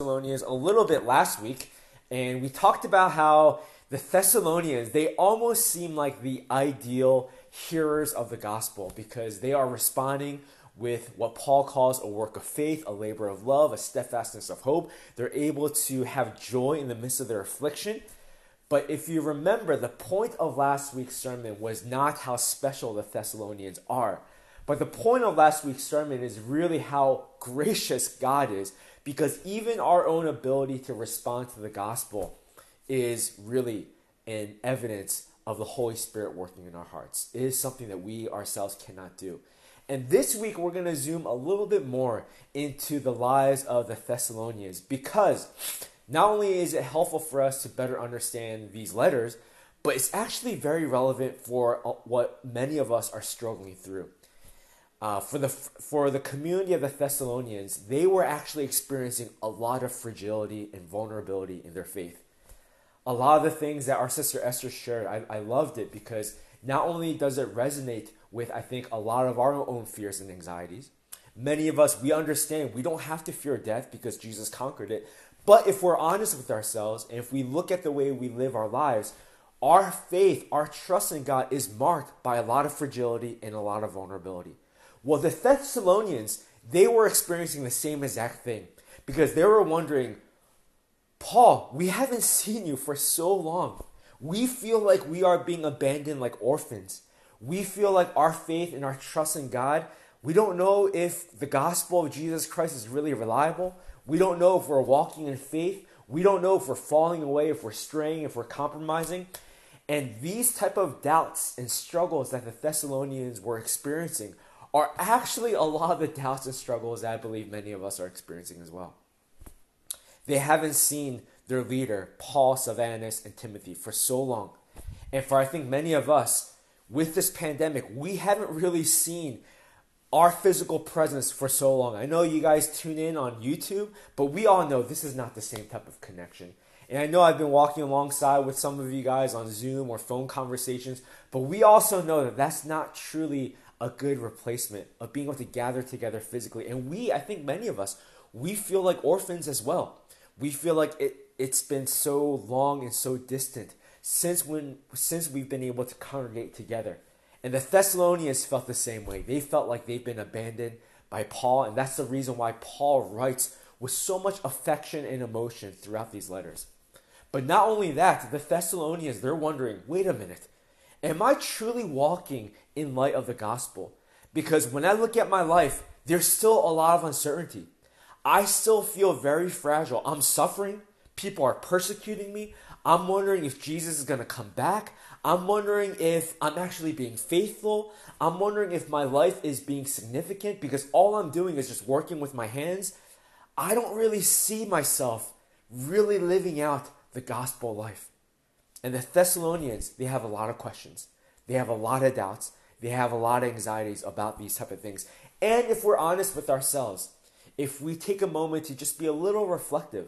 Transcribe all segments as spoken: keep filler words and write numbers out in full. Thessalonians a little bit last week, and we talked about how the Thessalonians, they almost seem like the ideal hearers of the gospel because they are responding with what Paul calls a work of faith, a labor of love, a steadfastness of hope. They're able to have joy in the midst of their affliction. But if you remember, the point of last week's sermon was not how special the Thessalonians are. But the point of last week's sermon is really how gracious God is, because even our own ability to respond to the gospel is really an evidence of the Holy Spirit working in our hearts. It is something that we ourselves cannot do. And this week, we're going to zoom a little bit more into the lives of the Thessalonians, because not only is it helpful for us to better understand these letters, but it's actually very relevant for what many of us are struggling through. Uh, for the for the community of the Thessalonians, they were actually experiencing a lot of fragility and vulnerability in their faith. A lot of the things that our sister Esther shared, I, I loved it because not only does it resonate with, I think, a lot of our own fears and anxieties. Many of us, we understand we don't have to fear death because Jesus conquered it. But if we're honest with ourselves and if we look at the way we live our lives, our faith, our trust in God is marked by a lot of fragility and a lot of vulnerability. Well, the Thessalonians, they were experiencing the same exact thing because they were wondering, Paul, we haven't seen you for so long. We feel like we are being abandoned like orphans. We feel like our faith and our trust in God, we don't know if the gospel of Jesus Christ is really reliable. We don't know if we're walking in faith. We don't know if we're falling away, if we're straying, if we're compromising. And these type of doubts and struggles that the Thessalonians were experiencing are actually a lot of the doubts and struggles that I believe many of us are experiencing as well. They haven't seen their leader, Paul, Sylvanus, and Timothy for so long. And for I think many of us, with this pandemic, we haven't really seen our physical presence for so long. I know you guys tune in on YouTube, but we all know this is not the same type of connection. And I know I've been walking alongside with some of you guys on Zoom or phone conversations, but we also know that that's not truly a good replacement of being able to gather together physically. And we, I think many of us, we feel like orphans as well. We feel like it, it's been so long and so distant since when since we've been able to congregate together. And the Thessalonians felt the same way. They felt like they've been abandoned by Paul, and that's the reason why Paul writes with so much affection and emotion throughout these letters. But not only that, the Thessalonians, they're wondering, wait a minute, am I truly walking in light of the gospel? Because when I look at my life, there's still a lot of uncertainty. I still feel very fragile. I'm suffering. People are persecuting me. I'm wondering if Jesus is going to come back. I'm wondering if I'm actually being faithful. I'm wondering if my life is being significant because all I'm doing is just working with my hands. I don't really see myself really living out the gospel life. And the Thessalonians, they have a lot of questions. They have a lot of doubts. They have a lot of anxieties about these type of things. And if we're honest with ourselves, if we take a moment to just be a little reflective,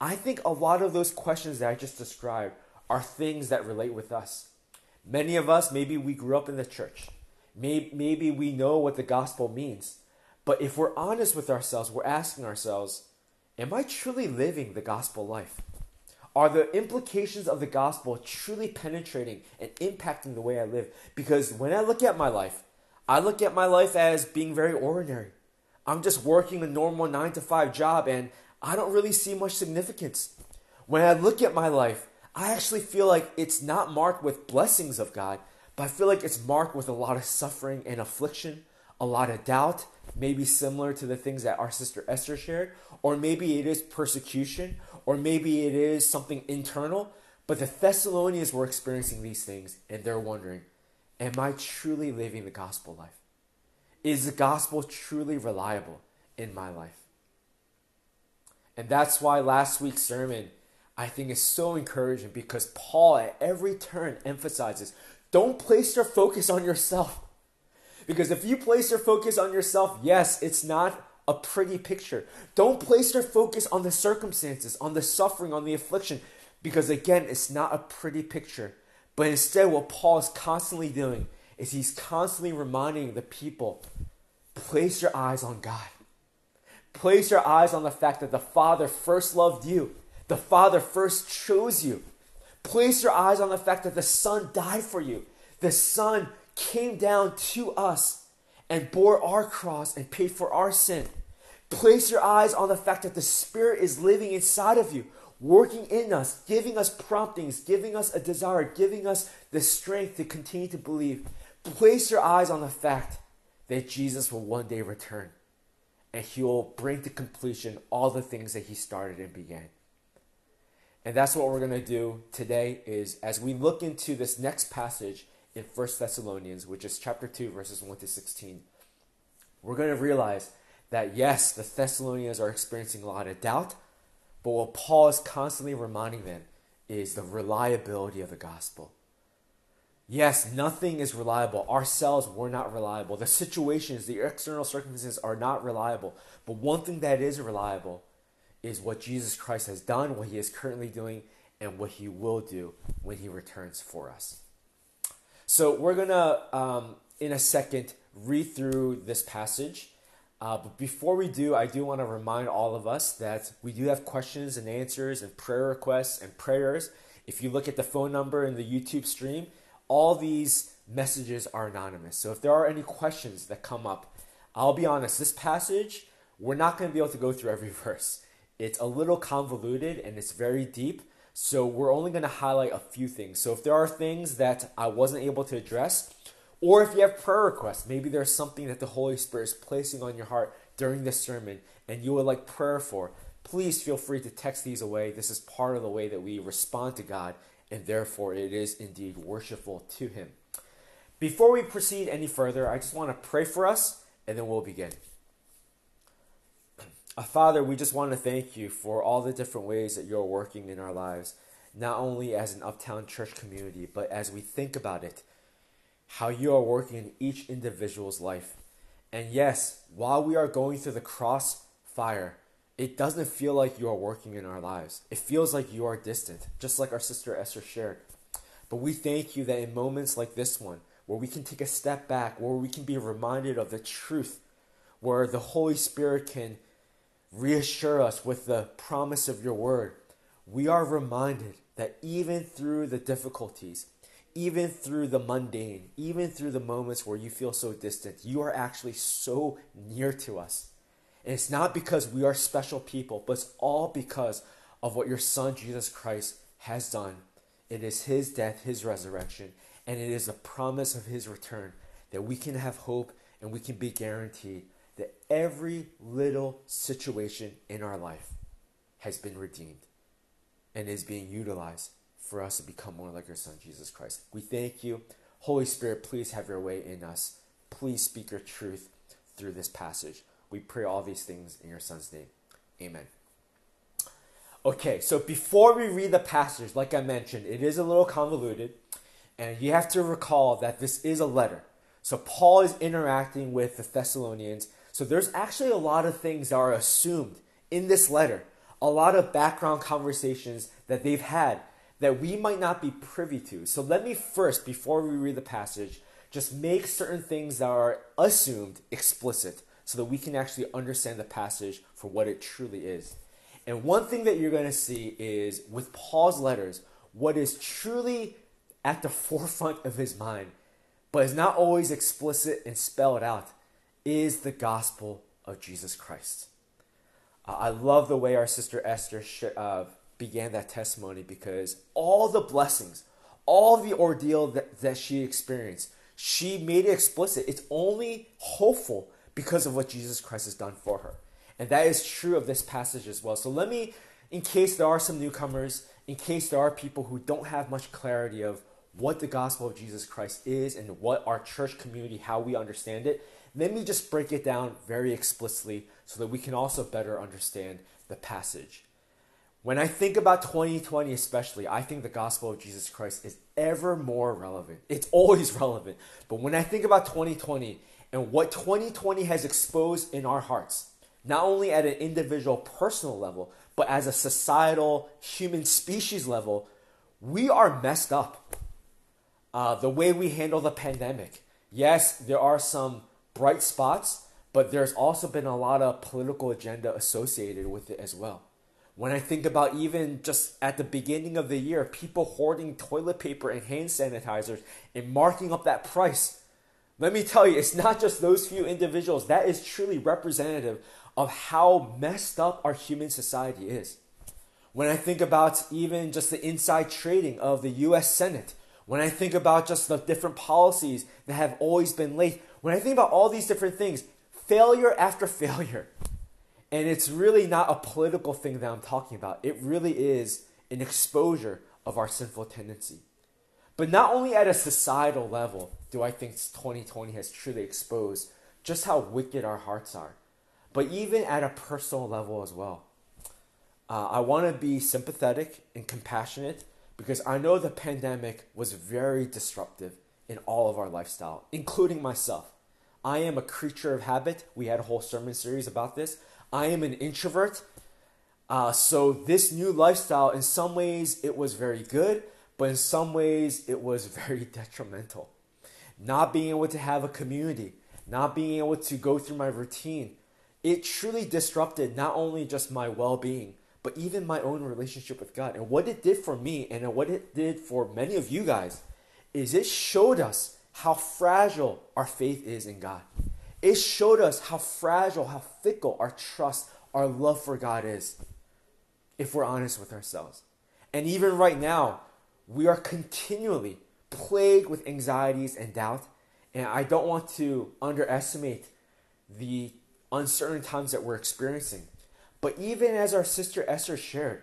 I think a lot of those questions that I just described are things that relate with us. Many of us, maybe we grew up in the church. Maybe, maybe we know what the gospel means. But if we're honest with ourselves, we're asking ourselves, am I truly living the gospel life? Are the implications of the gospel truly penetrating and impacting the way I live? Because when I look at my life, I look at my life as being very ordinary. I'm just working a normal nine to five job and I don't really see much significance. When I look at my life, I actually feel like it's not marked with blessings of God, but I feel like it's marked with a lot of suffering and affliction, a lot of doubt, maybe similar to the things that our sister Esther shared, or maybe it is persecution, or maybe it is something internal. But the Thessalonians were experiencing these things, and they're wondering, am I truly living the gospel life? Is the gospel truly reliable in my life? And that's why last week's sermon, I think, is so encouraging, because Paul at every turn emphasizes, don't place your focus on yourself. Because if you place your focus on yourself, yes, it's not a pretty picture. Don't place your focus on the circumstances, on the suffering, on the affliction, because again, it's not a pretty picture. But instead, what Paul is constantly doing is he's constantly reminding the people, place your eyes on God. Place your eyes on the fact that the Father first loved you. The Father first chose you. Place your eyes on the fact that the Son died for you. The Son came down to us and bore our cross and paid for our sin. Place your eyes on the fact that the Spirit is living inside of you, working in us, giving us promptings, giving us a desire, giving us the strength to continue to believe. Place your eyes on the fact that Jesus will one day return, and he will bring to completion all the things that he started and began. And that's what we're going to do today, is as we look into this next passage in First Thessalonians, which is chapter two, verses one to sixteen, we're going to realize that yes, the Thessalonians are experiencing a lot of doubt, but what Paul is constantly reminding them is the reliability of the gospel. Yes, nothing is reliable. Ourselves, we're not reliable. The situations, the external circumstances are not reliable. But one thing that is reliable is what Jesus Christ has done, what he is currently doing, and what he will do when he returns for us. So we're going to, um, in a second, read through this passage. Uh, but before we do, I do want to remind all of us that we do have questions and answers and prayer requests and prayers. If you look at the phone number in the YouTube stream, all these messages are anonymous. So if there are any questions that come up, I'll be honest, this passage, we're not going to be able to go through every verse. It's a little convoluted and it's very deep. So we're only going to highlight a few things. So if there are things that I wasn't able to address, or if you have prayer requests, maybe there's something that the Holy Spirit is placing on your heart during this sermon and you would like prayer for, please feel free to text these away. This is part of the way that we respond to God, and therefore it is indeed worshipful to him. Before we proceed any further, I just want to pray for us, and then we'll begin. Uh, Father, we just want to thank you for all the different ways that you're working in our lives, not only as an uptown church community, but as we think about it, how you are working in each individual's life. And yes, while we are going through the crossfire, it doesn't feel like you are working in our lives. It feels like you are distant, just like our sister Esther shared. But we thank you that in moments like this one, where we can take a step back, where we can be reminded of the truth, where the Holy Spirit can reassure us with the promise of your word, we are reminded that even through the difficulties, even through the mundane, even through the moments where you feel so distant, you are actually so near to us. And it's not because we are special people, but it's all because of what your Son, Jesus Christ, has done. It is his death, his resurrection, and it is the promise of his return that we can have hope and we can be guaranteed that every little situation in our life has been redeemed and is being utilized for us to become more like your Son, Jesus Christ. We thank you. Holy Spirit, please have your way in us. Please speak your truth through this passage. We pray all these things in your Son's name. Amen. Okay, so before we read the passage, like I mentioned, it is a little convoluted. And you have to recall that this is a letter. So Paul is interacting with the Thessalonians. So there's actually a lot of things that are assumed in this letter. A lot of background conversations that they've had that we might not be privy to. So let me first, before we read the passage, just make certain things that are assumed explicit, so that we can actually understand the passage for what it truly is. And one thing that you're going to see is, with Paul's letters, what is truly at the forefront of his mind, but is not always explicit and spelled out, is the gospel of Jesus Christ. Uh, I love the way our sister Esther sh- uh, began that testimony, because all the blessings, all the ordeal that, that she experienced, she made it explicit. It's only hopeful because of what Jesus Christ has done for her. And that is true of this passage as well. So let me, in case there are some newcomers, in case there are people who don't have much clarity of what the gospel of Jesus Christ is and what our church community, how we understand it, let me just break it down very explicitly so that we can also better understand the passage. When I think about twenty twenty especially, I think the gospel of Jesus Christ is ever more relevant. It's always relevant. But when I think about twenty twenty, and what twenty twenty has exposed in our hearts, not only at an individual personal level, but as a societal human species level, we are messed up. Uh, the way we handle the pandemic. Yes, there are some bright spots, But there's also been a lot of political agenda associated with it as well. When I think about even just at the beginning of the year, people hoarding toilet paper and hand sanitizers and marking up that price, let me tell you, it's not just those few individuals. That is truly representative of how messed up our human society is. When I think about even just the inside trading of the U S Senate, when I think about just the different policies that have always been late, when I think about all these different things, failure after failure. And it's really not a political thing that I'm talking about. It really is an exposure of our sinful tendency. But not only at a societal level do I think twenty twenty has truly exposed just how wicked our hearts are, but even at a personal level as well. Uh, I want to be sympathetic and compassionate because I know the pandemic was very disruptive in all of our lifestyle, including myself. I am a creature of habit. We had a whole sermon series about this. I am an introvert, uh, so this new lifestyle, in some ways, it was very good, but in some ways, it was very detrimental. Not being able to have a community, not being able to go through my routine, it truly disrupted not only just my well-being, but even my own relationship with God. And what it did for me, and what it did for many of you guys, is it showed us how fragile our faith is in God. It showed us how fragile, how fickle our trust, our love for God is, if we're honest with ourselves. And even right now, we are continually plagued with anxieties and doubt. And I don't want to underestimate the uncertain times that we're experiencing. But even as our sister Esther shared,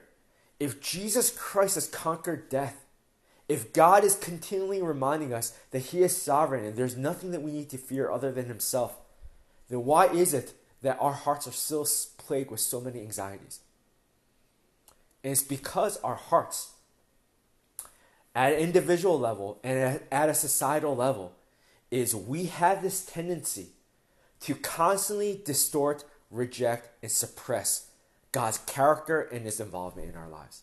if Jesus Christ has conquered death, if God is continually reminding us that He is sovereign and there's nothing that we need to fear other than Himself, then why is it that our hearts are still plagued with so many anxieties? And it's because our hearts, at an individual level and at a societal level, is we have this tendency to constantly distort, reject, and suppress God's character and His involvement in our lives.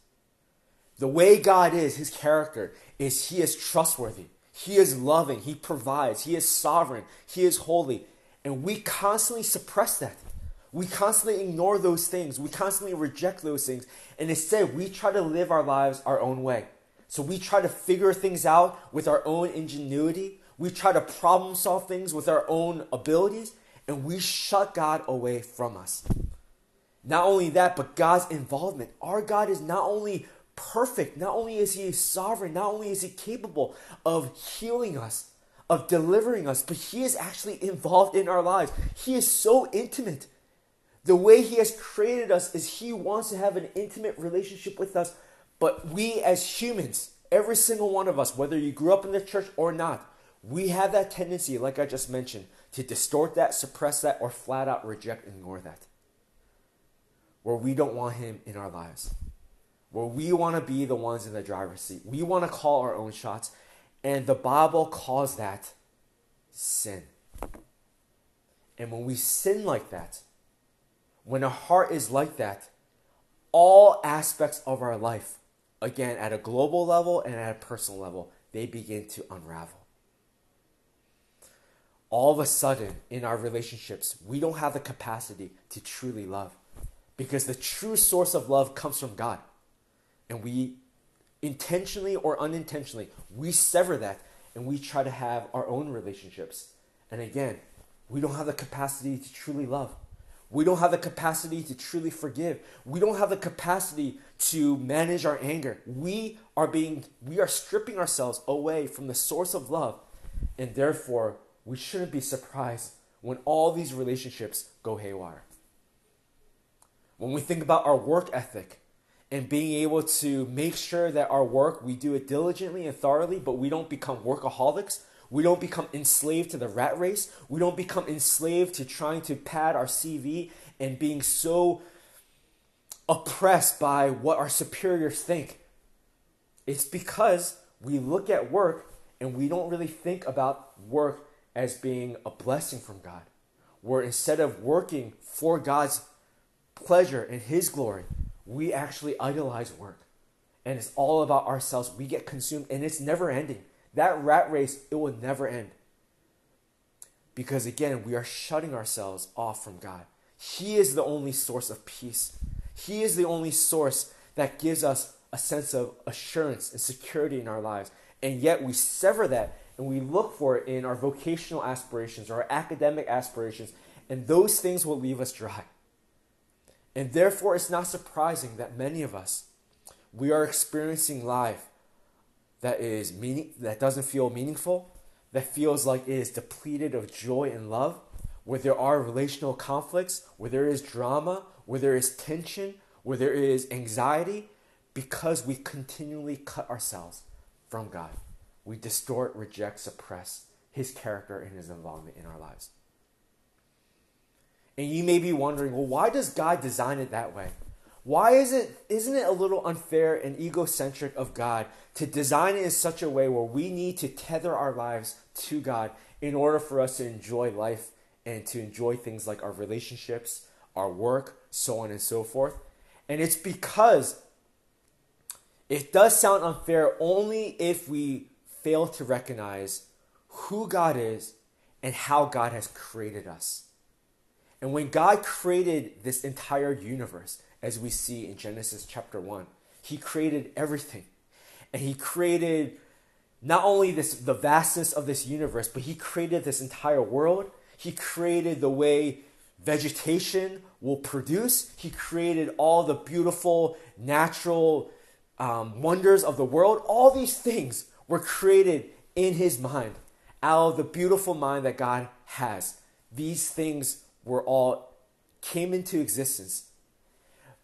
The way God is, His character, is He is trustworthy. He is loving. He provides. He is sovereign. He is holy. And we constantly suppress that. We constantly ignore those things. We constantly reject those things. And instead, we try to live our lives our own way. So we try to figure things out with our own ingenuity. We try to problem solve things with our own abilities. And we shut God away from us. Not only that, but God's involvement. Our God is not only perfect. Not only is He sovereign, not only is He capable of healing us, of delivering us, but He is actually involved in our lives. He is so intimate. The way He has created us is He wants to have an intimate relationship with us, but we as humans, every single one of us, whether you grew up in the church or not, we have that tendency, like I just mentioned, to distort that, suppress that, or flat out reject and ignore that, where we don't want Him in our lives. Where we want to be the ones in the driver's seat. We want to call our own shots. And the Bible calls that sin. And when we sin like that, when our heart is like that, all aspects of our life, again, at a global level and at a personal level, they begin to unravel. All of a sudden, in our relationships, we don't have the capacity to truly love. Because the true source of love comes from God. And we intentionally or unintentionally, we sever that and we try to have our own relationships. And again, we don't have the capacity to truly love. We don't have the capacity to truly forgive. We don't have the capacity to manage our anger. We are being, we are stripping ourselves away from the source of love. And therefore, we shouldn't be surprised when all these relationships go haywire. When we think about our work ethic, and being able to make sure that our work, we do it diligently and thoroughly, but we don't become workaholics. We don't become enslaved to the rat race. We don't become enslaved to trying to pad our C V and being so oppressed by what our superiors think. It's because we look at work and we don't really think about work as being a blessing from God. Where instead of working for God's pleasure and His glory, we actually idolize work. And it's all about ourselves. We get consumed and it's never ending. That rat race, it will never end. Because again, we are shutting ourselves off from God. He is the only source of peace. He is the only source that gives us a sense of assurance and security in our lives. And yet we sever that and we look for it in our vocational aspirations, our academic aspirations, and those things will leave us dry. And therefore, it's not surprising that many of us, we are experiencing life that is meaning, that doesn't feel meaningful, that feels like it is depleted of joy and love, where there are relational conflicts, where there is drama, where there is tension, where there is anxiety, because we continually cut ourselves from God. We distort, reject, suppress His character and His involvement in our lives. And you may be wondering, well, why does God design it that way? Why is it, isn't it a little unfair and egocentric of God to design it in such a way where we need to tether our lives to God in order for us to enjoy life and to enjoy things like our relationships, our work, so on and so forth? And it's because it does sound unfair only if we fail to recognize who God is and how God has created us. And when God created this entire universe, as we see in Genesis chapter one, He created everything. And He created not only this, the vastness of this universe, but He created this entire world. He created the way vegetation will produce. He created all the beautiful natural um, wonders of the world. All these things were created in His mind, out of the beautiful mind that God has. These things were all came into existence.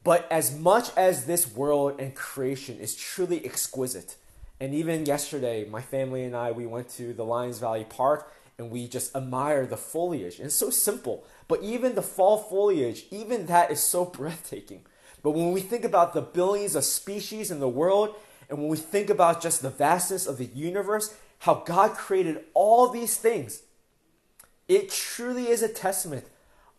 But as much as this world and creation is truly exquisite, and even yesterday, my family and I, we went to the Lions Valley Park, and we just admire the foliage. And it's so simple. But even the fall foliage, even that is so breathtaking. But when we think about the billions of species in the world, and when we think about just the vastness of the universe, how God created all these things, it truly is a testament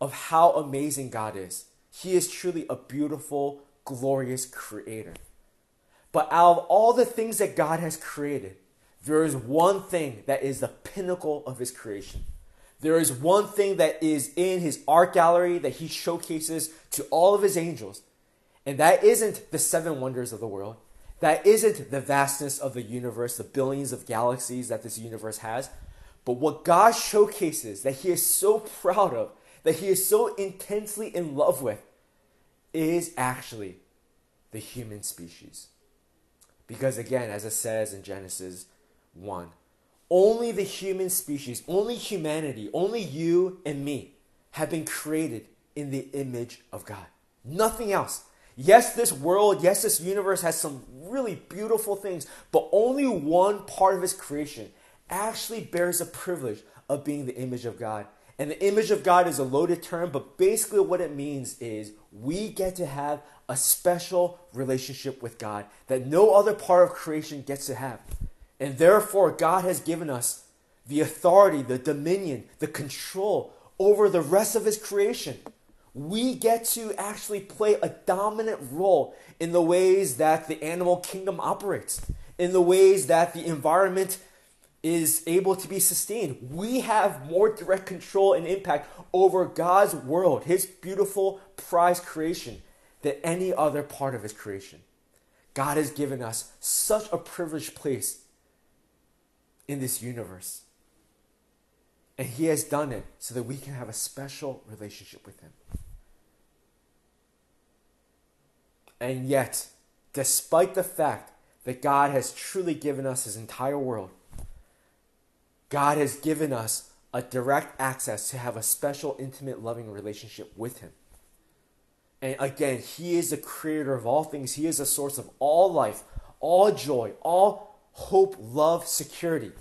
of how amazing God is. He is truly a beautiful, glorious creator. But out of all the things that God has created, there is one thing that is the pinnacle of His creation. There is one thing that is in His art gallery that He showcases to all of His angels. And that isn't the seven wonders of the world. That isn't the vastness of the universe, the billions of galaxies that this universe has. But what God showcases that He is so proud of, that He is so intensely in love with, is actually the human species. Because again, as it says in Genesis one, only the human species, only humanity, only you and me have been created in the image of God. Nothing else. Yes, this world, yes, this universe has some really beautiful things, but only one part of His creation actually bears the privilege of being the image of God. And the image of God is a loaded term, but basically what it means is we get to have a special relationship with God that no other part of creation gets to have. And therefore, God has given us the authority, the dominion, the control over the rest of His creation. We get to actually play a dominant role in the ways that the animal kingdom operates, in the ways that the environment is able to be sustained. We have more direct control and impact over God's world, His beautiful prized creation, than any other part of His creation. God has given us such a privileged place in this universe. And He has done it so that we can have a special relationship with Him. And yet, despite the fact that God has truly given us His entire world, God has given us a direct access to have a special, intimate, loving relationship with Him. And again, He is the creator of all things. He is the source of all life, all joy, all hope, love, security.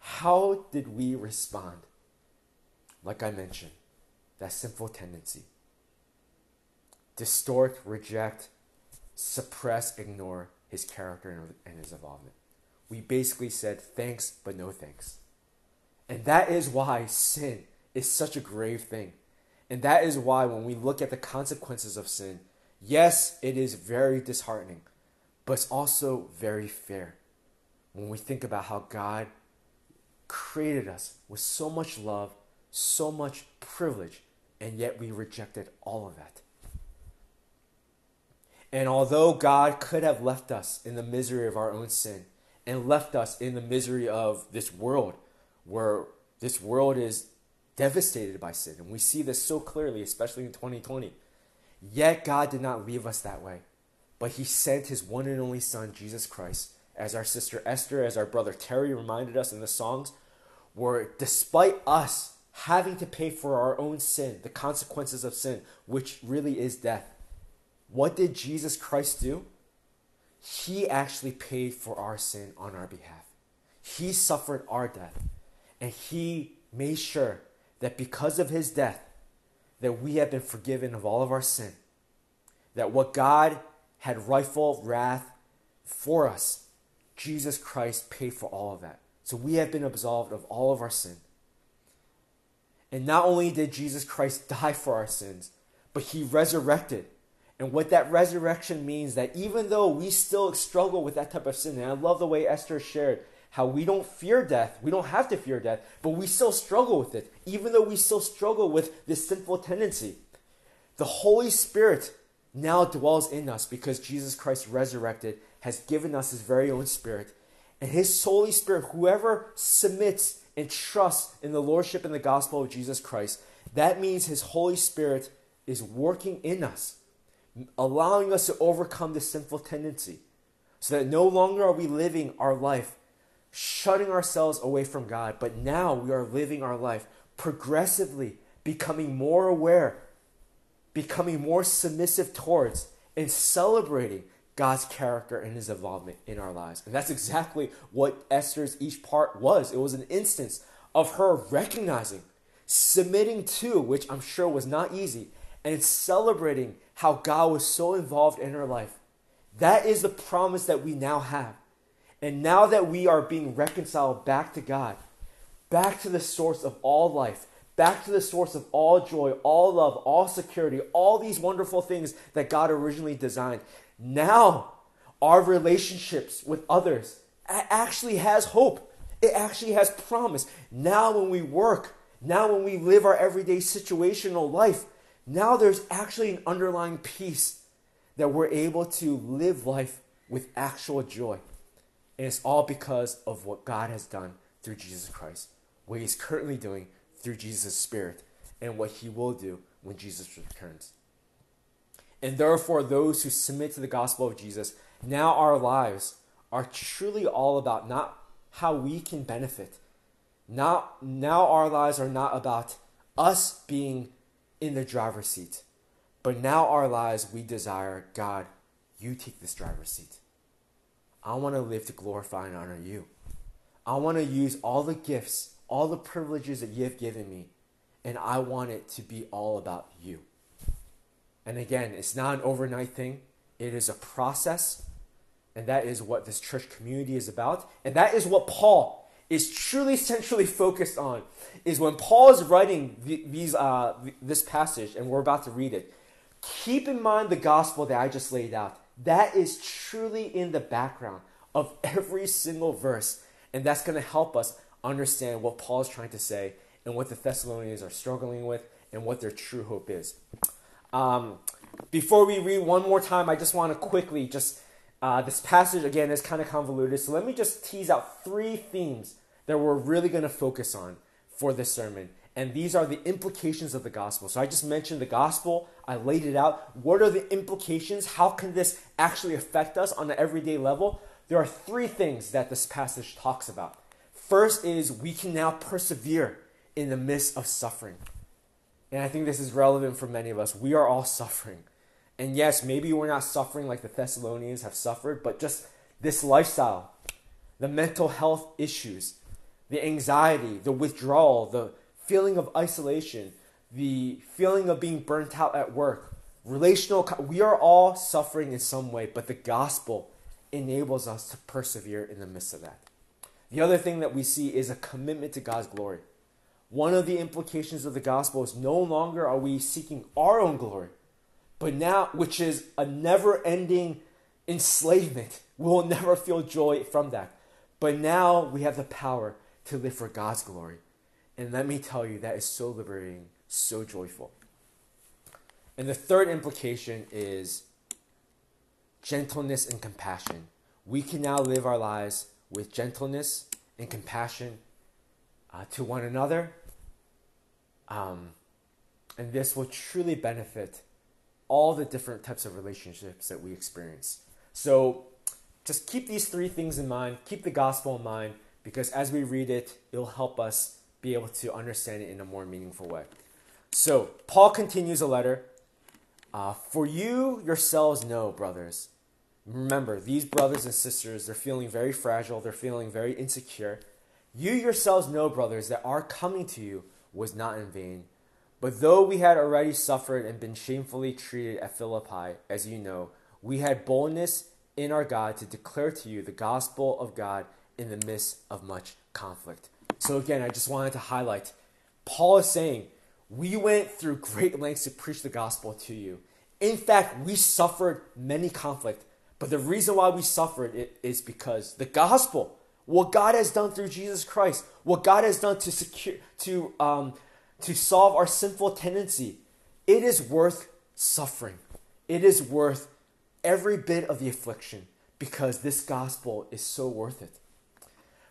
How did we respond? Like I mentioned, that sinful tendency. Distort, reject, suppress, ignore His character and His involvement. We basically said thanks, but no thanks. And that is why sin is such a grave thing. And that is why when we look at the consequences of sin, yes, it is very disheartening, but it's also very fair when we think about how God created us with so much love, so much privilege, and yet we rejected all of that. And although God could have left us in the misery of our own sin and left us in the misery of this world, where this world is devastated by sin, and we see this so clearly, especially in twenty twenty, yet God did not leave us that way. But he sent his one and only son, Jesus Christ, as our sister Esther, as our brother Terry reminded us in the songs, where despite us having to pay for our own sin, the consequences of sin, which really is death, what did Jesus Christ do? He actually paid for our sin on our behalf. He suffered our death, and he made sure that because of his death, that we have been forgiven of all of our sin, that what God had rightful wrath for us, Jesus Christ paid for all of that. So we have been absolved of all of our sin. And not only did Jesus Christ die for our sins, but he resurrected. And what that resurrection means, that even though we still struggle with that type of sin, and I love the way Esther shared how we don't fear death, we don't have to fear death, but we still struggle with it, even though we still struggle with this sinful tendency. The Holy Spirit now dwells in us because Jesus Christ resurrected, has given us his very own spirit. And his Holy Spirit, whoever submits and trusts in the Lordship and the gospel of Jesus Christ, that means his Holy Spirit is working in us, allowing us to overcome this sinful tendency, so that no longer are we living our life shutting ourselves away from God, but now we are living our life progressively becoming more aware, becoming more submissive towards, and celebrating God's character and his involvement in our lives. And that's exactly what Esther's each part was. It was an instance of her recognizing, submitting to, which I'm sure was not easy, and celebrating how God was so involved in her life. That is the promise that we now have. And now that we are being reconciled back to God, back to the source of all life, back to the source of all joy, all love, all security, all these wonderful things that God originally designed, now our relationships with others actually has hope. It actually has promise. Now when we work, now when we live our everyday situational life, now there's actually an underlying peace that we're able to live life with actual joy. And it's all because of what God has done through Jesus Christ, what he's currently doing through Jesus' Spirit, and what he will do when Jesus returns. And therefore, those who submit to the gospel of Jesus, now our lives are truly all about not how we can benefit. Now, now our lives are not about us being in the driver's seat, but now our lives, we desire, God, you take this driver's seat. I want to live to glorify and honor you. I want to use all the gifts, all the privileges that you have given me, and I want it to be all about you. And again, it's not an overnight thing. It is a process, and that is what this church community is about, and that is what Paul is truly centrally focused on. Is when Paul is writing these uh, this passage, and we're about to read it, keep in mind the gospel that I just laid out. That is truly in the background of every single verse, and that's going to help us understand what Paul is trying to say and what the Thessalonians are struggling with and what their true hope is. Um, before we read one more time, I just want to quickly just Uh, this passage, again, is kind of convoluted, so let me just tease out three themes that we're really going to focus on for this sermon, and these are the implications of the gospel. So I just mentioned the gospel. I laid it out. What are the implications? How can this actually affect us on an everyday level? There are three things that this passage talks about. First is we can now persevere in the midst of suffering, and I think this is relevant for many of us. We are all suffering. And yes, maybe we're not suffering like the Thessalonians have suffered, but just this lifestyle, the mental health issues, the anxiety, the withdrawal, the feeling of isolation, the feeling of being burnt out at work, relational, we are all suffering in some way, but the gospel enables us to persevere in the midst of that. The other thing that we see is a commitment to God's glory. One of the implications of the gospel is no longer are we seeking our own glory, but now, which is a never-ending enslavement, we will never feel joy from that. But now we have the power to live for God's glory. And let me tell you, that is so liberating, so joyful. And the third implication is gentleness and compassion. We can now live our lives with gentleness and compassion uh, to one another. Um, and this will truly benefit all the different types of relationships that we experience. So just keep these three things in mind. Keep the gospel in mind, because as we read it, it'll help us be able to understand it in a more meaningful way. So Paul continues the letter. Uh, For you yourselves know, brothers. Remember, these brothers and sisters, they're feeling very fragile. They're feeling very insecure. You yourselves know, brothers, that our coming to you was not in vain. But though we had already suffered and been shamefully treated at Philippi, as you know, we had boldness in our God to declare to you the gospel of God in the midst of much conflict. So again, I just wanted to highlight, Paul is saying, we went through great lengths to preach the gospel to you. In fact, we suffered many conflict. But the reason why we suffered it is because the gospel, what God has done through Jesus Christ, what God has done to secure, to um, to solve our sinful tendency, it is worth suffering. It is worth every bit of the affliction, because this gospel is so worth it.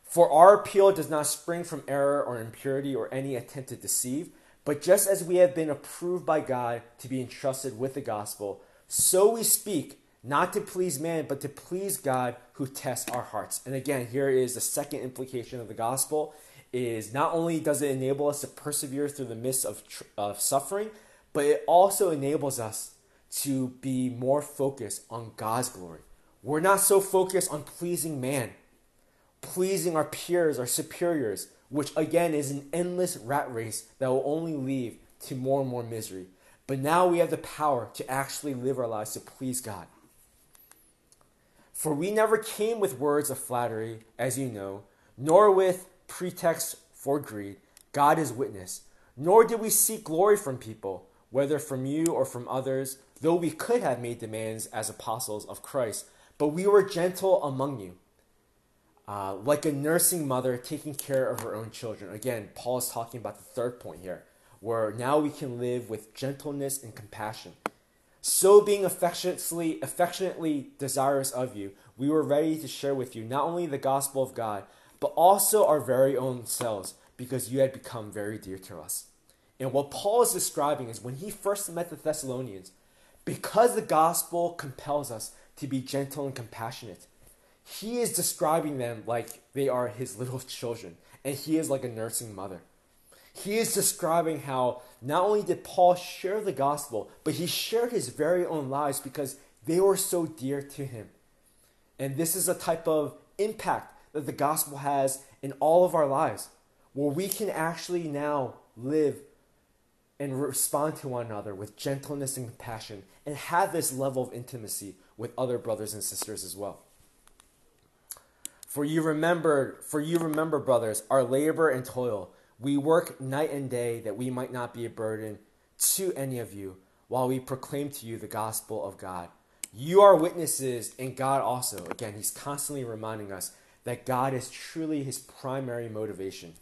For our appeal does not spring from error or impurity or any attempt to deceive, but just as we have been approved by God to be entrusted with the gospel, so we speak, not to please man, but to please God who tests our hearts. And again, here is the second implication of the gospel, is not only does it enable us to persevere through the midst of, tr- of suffering, but it also enables us to be more focused on God's glory. We're not so focused on pleasing man, pleasing our peers, our superiors, which again is an endless rat race that will only lead to more and more misery. But now we have the power to actually live our lives to please God. For we never came with words of flattery, as you know, nor with pretext for greed. God is witness. Nor did we seek glory from people, whether from you or from others, though we could have made demands as apostles of Christ. But we were gentle among you, Uh, like a nursing mother taking care of her own children. Again, Paul is talking about the third point here, where now we can live with gentleness and compassion. So being affectionately, affectionately desirous of you, we were ready to share with you not only the gospel of God, but also our very own selves, because you had become very dear to us. And what Paul is describing is when he first met the Thessalonians, because the gospel compels us to be gentle and compassionate, he is describing them like they are his little children, and he is like a nursing mother. He is describing how not only did Paul share the gospel, but he shared his very own lives because they were so dear to him. And this is a type of impact that the gospel has in all of our lives, where we can actually now live and respond to one another with gentleness and compassion, and have this level of intimacy with other brothers and sisters as well. For you remember, for you remember, brothers, our labor and toil. We work night and day that we might not be a burden to any of you, while we proclaim to you the gospel of God. You are witnesses, and God also. Again, he's constantly reminding us that God is truly his primary motivation.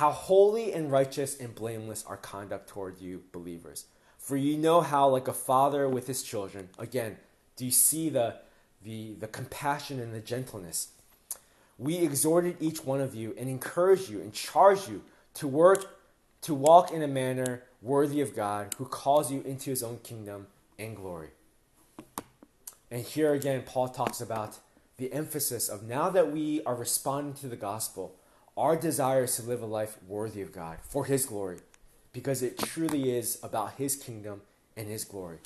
How holy and righteous and blameless our conduct toward you, believers. For you know how, like a father with his children. Again, do you see the the, the compassion and the gentleness? We exhorted each one of you and encouraged you and charged you to work, to walk in a manner worthy of God, who calls you into his own kingdom and glory. And here again, Paul talks about the emphasis of now that we are responding to the gospel, our desire is to live a life worthy of God for his glory, because it truly is about his kingdom and his glory.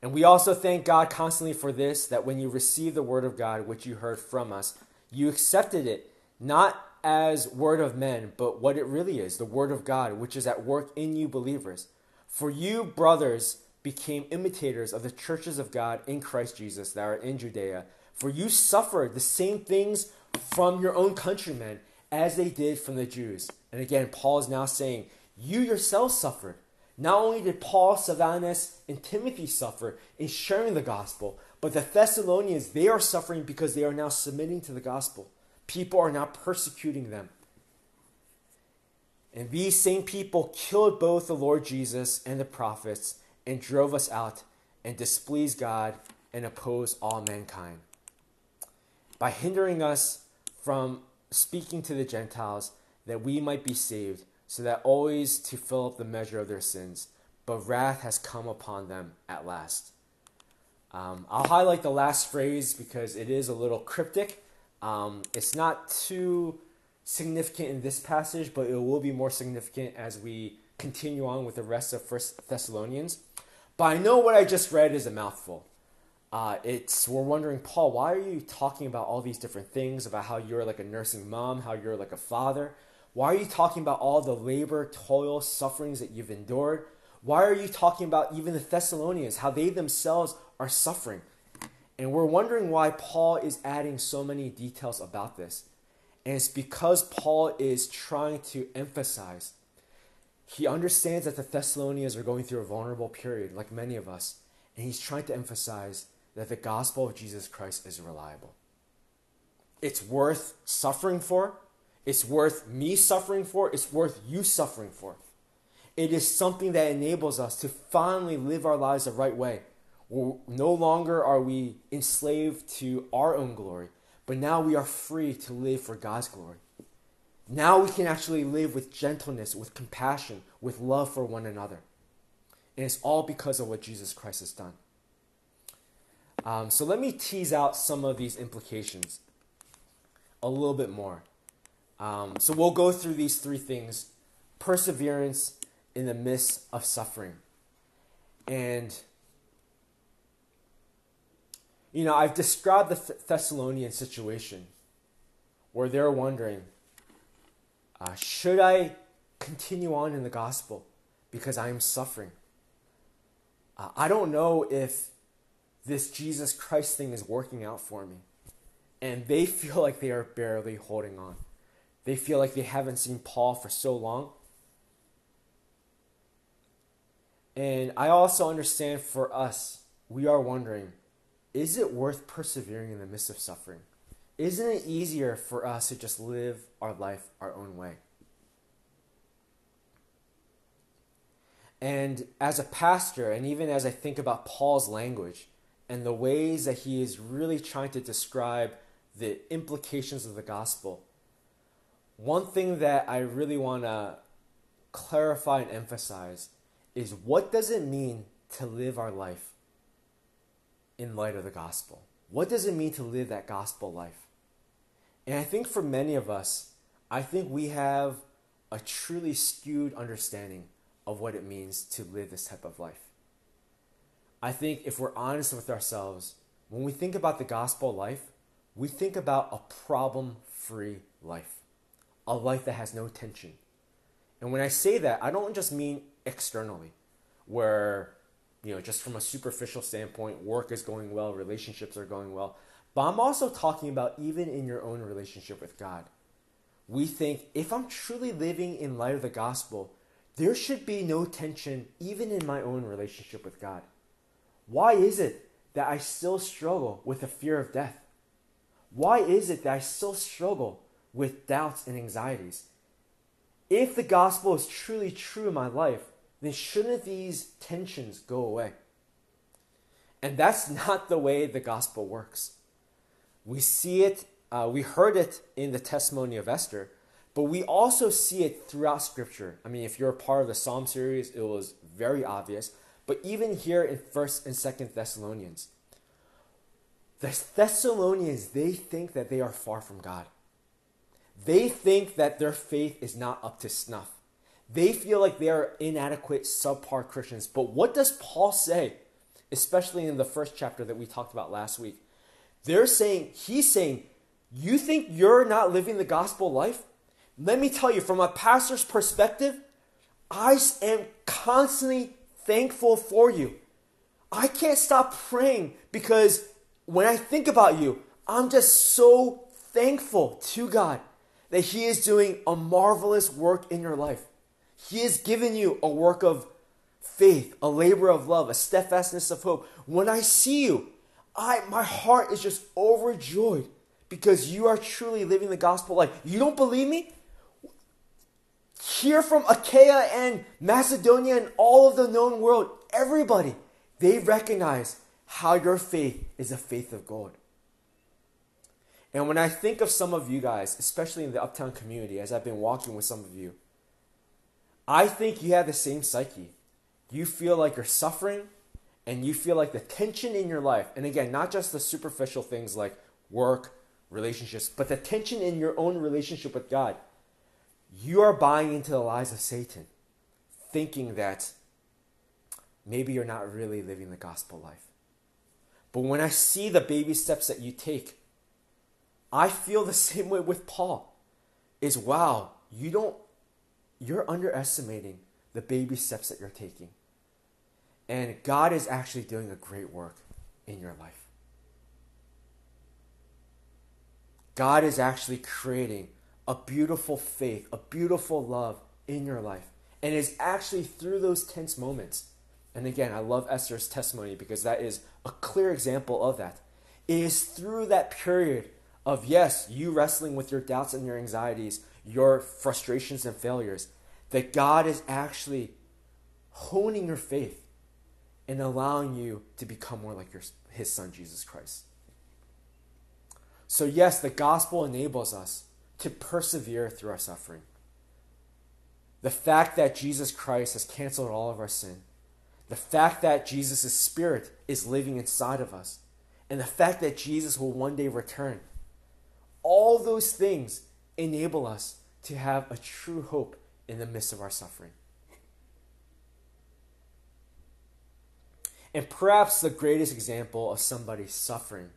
And we also thank God constantly for this, that when you received the word of God, which you heard from us, you accepted it, not as word of men, but what it really is, the word of God, which is at work in you believers. For you, brothers, became imitators of the churches of God in Christ Jesus that are in Judea. For you suffered the same things from your own countrymen as they did from the Jews. And again, Paul is now saying, you yourselves suffered. Not only did Paul, Sylvanus, and Timothy suffer in sharing the gospel, but the Thessalonians, they are suffering because they are now submitting to the gospel. people are now persecuting them. And these same people killed both the Lord Jesus and the prophets and drove us out and displeased God and opposed all mankind. By hindering us from speaking to the Gentiles that we might be saved, so that always to fill up the measure of their sins, but wrath has come upon them at last. Um, I'll highlight the last phrase because it is a little cryptic. Um, it's not too significant in this passage, but it will be more significant as we continue on with the rest of First Thessalonians. But I know what I just read is a mouthful. Uh, it's we're wondering, Paul, why are you talking about all these different things, about how you're like a nursing mom, how you're like a father? Why are you talking about all the labor, toil, sufferings that you've endured? Why are you talking about even the Thessalonians, how they themselves are suffering? And we're wondering why Paul is adding so many details about this. And it's because Paul is trying to emphasize. He understands that the Thessalonians are going through a vulnerable period, like many of us. And he's trying to emphasize that the gospel of Jesus Christ is reliable. It's worth suffering for. It's worth me suffering for. It's worth you suffering for. It is something that enables us to finally live our lives the right way. We're, no longer are we enslaved to our own glory, but now we are free to live for God's glory. Now we can actually live with gentleness, with compassion, with love for one another. And it's all because of what Jesus Christ has done. Um, so let me tease out some of these implications a little bit more. Um, so we'll go through these three things. Perseverance in the midst of suffering. And, you know, I've described the Th- Thessalonian situation where they're wondering, uh, should I continue on in the gospel because I am suffering? Uh, I don't know if this Jesus Christ thing is working out for me. And they feel like they are barely holding on. They feel like they haven't seen Paul for so long. And I also understand for us, we are wondering, is it worth persevering in the midst of suffering? Isn't it easier for us to just live our life our own way? And as a pastor, and even as I think about Paul's language and the ways that he is really trying to describe the implications of the gospel, one thing that I really want to clarify and emphasize is, what does it mean to live our life in light of the gospel? What does it mean to live that gospel life? And I think for many of us, I think we have a truly skewed understanding of what it means to live this type of life. I think if we're honest with ourselves, when we think about the gospel life, we think about a problem-free life. A life that has no tension. And when I say that, I don't just mean externally, where, you know, just from a superficial standpoint, work is going well, relationships are going well. But I'm also talking about even in your own relationship with God. We think, if I'm truly living in light of the gospel, there should be no tension even in my own relationship with God. Why is it that I still struggle with the fear of death? Why is it that I still struggle with doubts and anxieties? If the gospel is truly true in my life, then shouldn't these tensions go away? And that's not the way the gospel works. We see it, uh, we heard it in the testimony of Esther, but we also see it throughout Scripture. I mean, if you're a part of the Psalm series, it was very obvious, but even here in First and Second Thessalonians, the Thessalonians, they think that they are far from God. They think that their faith is not up to snuff. They feel like they are inadequate, subpar Christians. But what does Paul say, especially in the first chapter that we talked about last week? They're saying, he's saying, you think you're not living the gospel life? Let me tell you, from a pastor's perspective, I am constantly thankful for you. I can't stop praying because when I think about you, I'm just so thankful to God that he is doing a marvelous work in your life. He has given you a work of faith, a labor of love, a steadfastness of hope. When I see you, I my heart is just overjoyed because you are truly living the gospel life. You don't believe me? Hear from Achaia and Macedonia and all of the known world. Everybody, they recognize how your faith is a faith of gold. And when I think of some of you guys, especially in the Uptown community, as I've been walking with some of you, I think you have the same psyche. You feel like you're suffering, and you feel like the tension in your life, and again, not just the superficial things like work, relationships, but the tension in your own relationship with God. You are buying into the lies of Satan, thinking that maybe you're not really living the gospel life. But when I see the baby steps that you take, I feel the same way with Paul. Is wow, you don't, you're underestimating the baby steps that you're taking. And God is actually doing a great work in your life. God is actually creating a beautiful faith, a beautiful love in your life. And it's actually through those tense moments. And again, I love Esther's testimony because that is a clear example of that. It is through that period of, yes, you wrestling with your doubts and your anxieties, your frustrations and failures, that God is actually honing your faith and allowing you to become more like your, his son, Jesus Christ. So yes, the gospel enables us to persevere through our suffering. The fact that Jesus Christ has canceled all of our sin, the fact that Jesus' spirit is living inside of us, and the fact that Jesus will one day return, all those things enable us to have a true hope in the midst of our suffering. And perhaps the greatest example of somebody suffering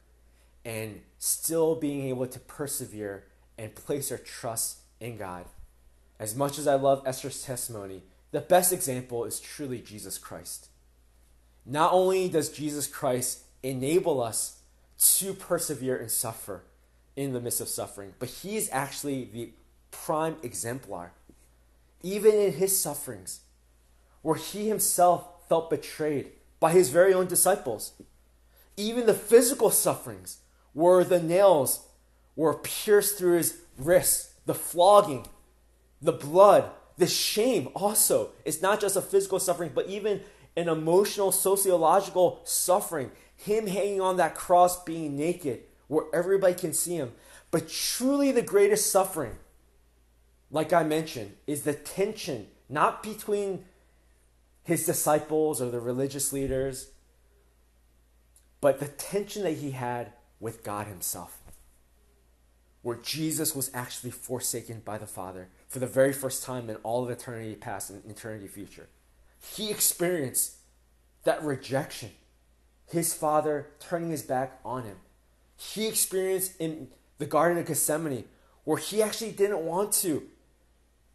and still being able to persevere and place their trust in God. As much as I love Esther's testimony, the best example is truly Jesus Christ. Not only does Jesus Christ enable us to persevere and suffer in the midst of suffering, but he is actually the prime exemplar. Even in his sufferings, where he himself felt betrayed by his very own disciples. Even the physical sufferings, where the nails were pierced through his wrists, the flogging, the blood, the shame also. It's not just a physical suffering, but even an emotional, sociological suffering. Him hanging on that cross, being naked, where everybody can see him. But truly the greatest suffering, like I mentioned, is the tension, not between his disciples or the religious leaders, but the tension that he had with God himself, where Jesus was actually forsaken by the Father for the very first time in all of eternity past and eternity future. He experienced that rejection, his Father turning his back on him. He experienced in the Garden of Gethsemane, where he actually didn't want to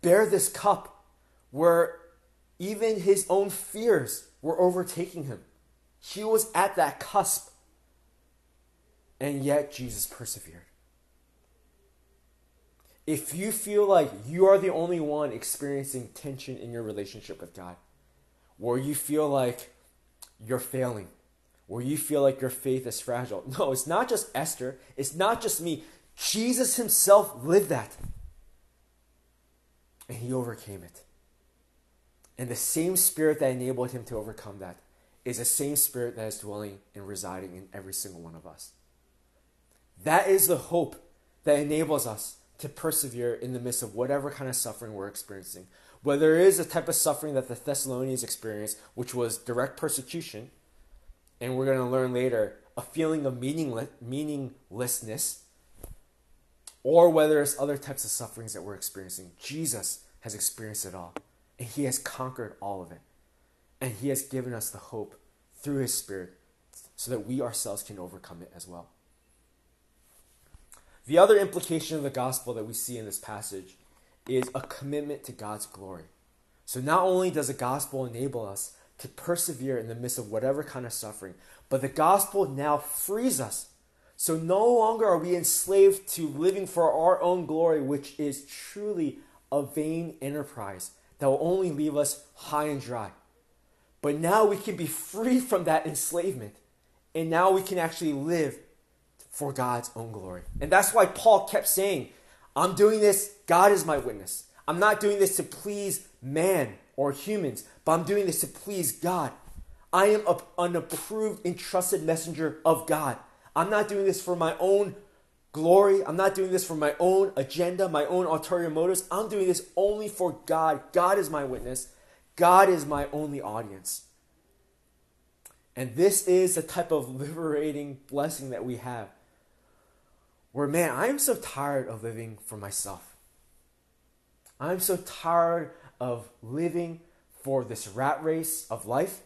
bear this cup, where even his own fears were overtaking him. He was at that cusp, and yet Jesus persevered. If you feel like you are the only one experiencing tension in your relationship with God, where you feel like you're failing, where you feel like your faith is fragile, no, it's not just Esther, it's not just me. Jesus himself lived that, and he overcame it. And the same spirit that enabled him to overcome that is the same spirit that is dwelling and residing in every single one of us. That is the hope that enables us to persevere in the midst of whatever kind of suffering we're experiencing. Whether it is a type of suffering that the Thessalonians experienced, which was direct persecution, and we're going to learn later, a feeling of meaningless, meaninglessness, or whether it's other types of sufferings that we're experiencing. Jesus has experienced it all. And he has conquered all of it. And he has given us the hope through his spirit so that we ourselves can overcome it as well. The other implication of the gospel that we see in this passage is a commitment to God's glory. So not only does the gospel enable us to persevere in the midst of whatever kind of suffering, but the gospel now frees us. So no longer are we enslaved to living for our own glory, which is truly a vain enterprise that will only leave us high and dry. But now we can be free from that enslavement, and now we can actually live for God's own glory. And that's why Paul kept saying, I'm doing this, God is my witness. I'm not doing this to please man or humans, but I'm doing this to please God. I am a, an approved and trusted messenger of God. I'm not doing this for my own glory. I'm not doing this for my own agenda, my own ulterior motives. I'm doing this only for God. God is my witness. God is my only audience. And this is the type of liberating blessing that we have. Where, man, I'm so tired of living for myself. I'm so tired of living for this rat race of life.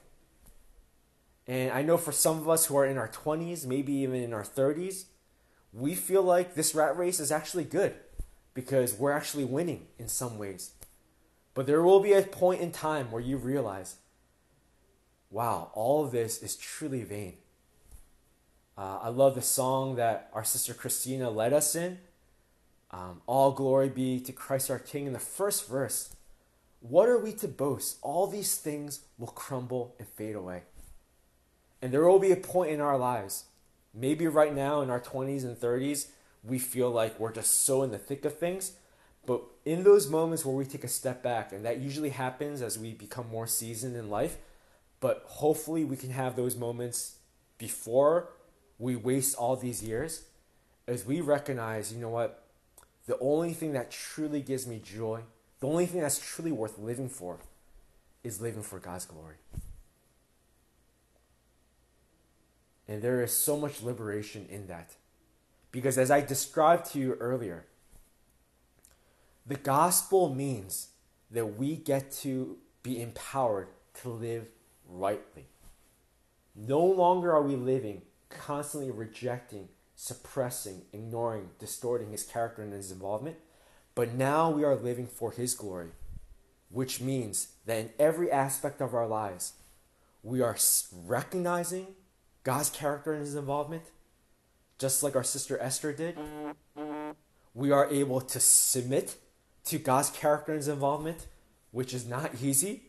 And I know for some of us who are in our twenties, maybe even in our thirties, we feel like this rat race is actually good because we're actually winning in some ways. But there will be a point in time where you realize, wow, all of this is truly vain. Uh, I love the song that our sister Christina led us in. Um, All glory be to Christ our King. In the first verse, what are we to boast? All these things will crumble and fade away. And there will be a point in our lives, maybe right now in our twenties and thirties, we feel like we're just so in the thick of things. But in those moments where we take a step back, and that usually happens as we become more seasoned in life, but hopefully we can have those moments before we waste all these years, as we recognize, you know what, the only thing that truly gives me joy, the only thing that's truly worth living for, is living for God's glory. And there is so much liberation in that. Because as I described to you earlier, the gospel means that we get to be empowered to live rightly. No longer are we living constantly rejecting, suppressing, ignoring, distorting his character and his involvement, but now we are living for his glory, which means that in every aspect of our lives, we are recognizing God's character and his involvement, just like our sister Esther did. We are able to submit to God's character and his involvement, which is not easy.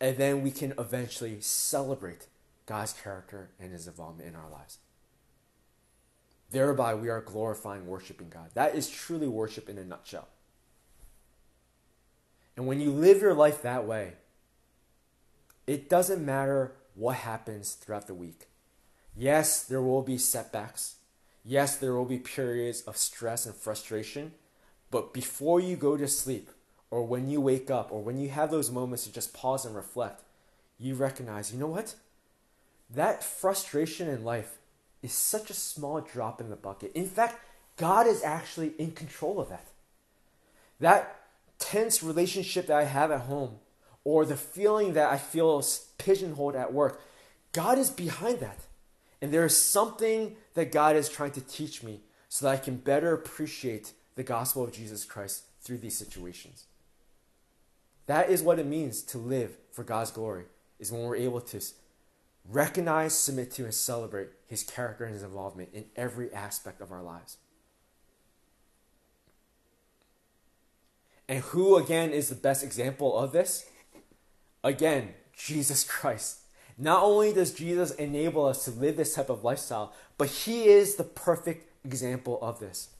And then we can eventually celebrate God's character and his involvement in our lives. Thereby, we are glorifying, worshiping God. That is truly worship in a nutshell. And when you live your life that way, it doesn't matter what happens throughout the week. Yes, there will be setbacks. Yes, there will be periods of stress and frustration. But before you go to sleep, or when you wake up, or when you have those moments to just pause and reflect, you recognize, you know what? That frustration in life is such a small drop in the bucket. In fact, God is actually in control of that. That tense relationship that I have at home, or the feeling that I feel pigeonholed at work, God is behind that. And there is something that God is trying to teach me so that I can better appreciate the gospel of Jesus Christ through these situations. That is what it means to live for God's glory, is when we're able to recognize, submit to, and celebrate his character and his involvement in every aspect of our lives. And who, again, is the best example of this? Again, Jesus Christ. Not only does Jesus enable us to live this type of lifestyle, but he is the perfect example of this.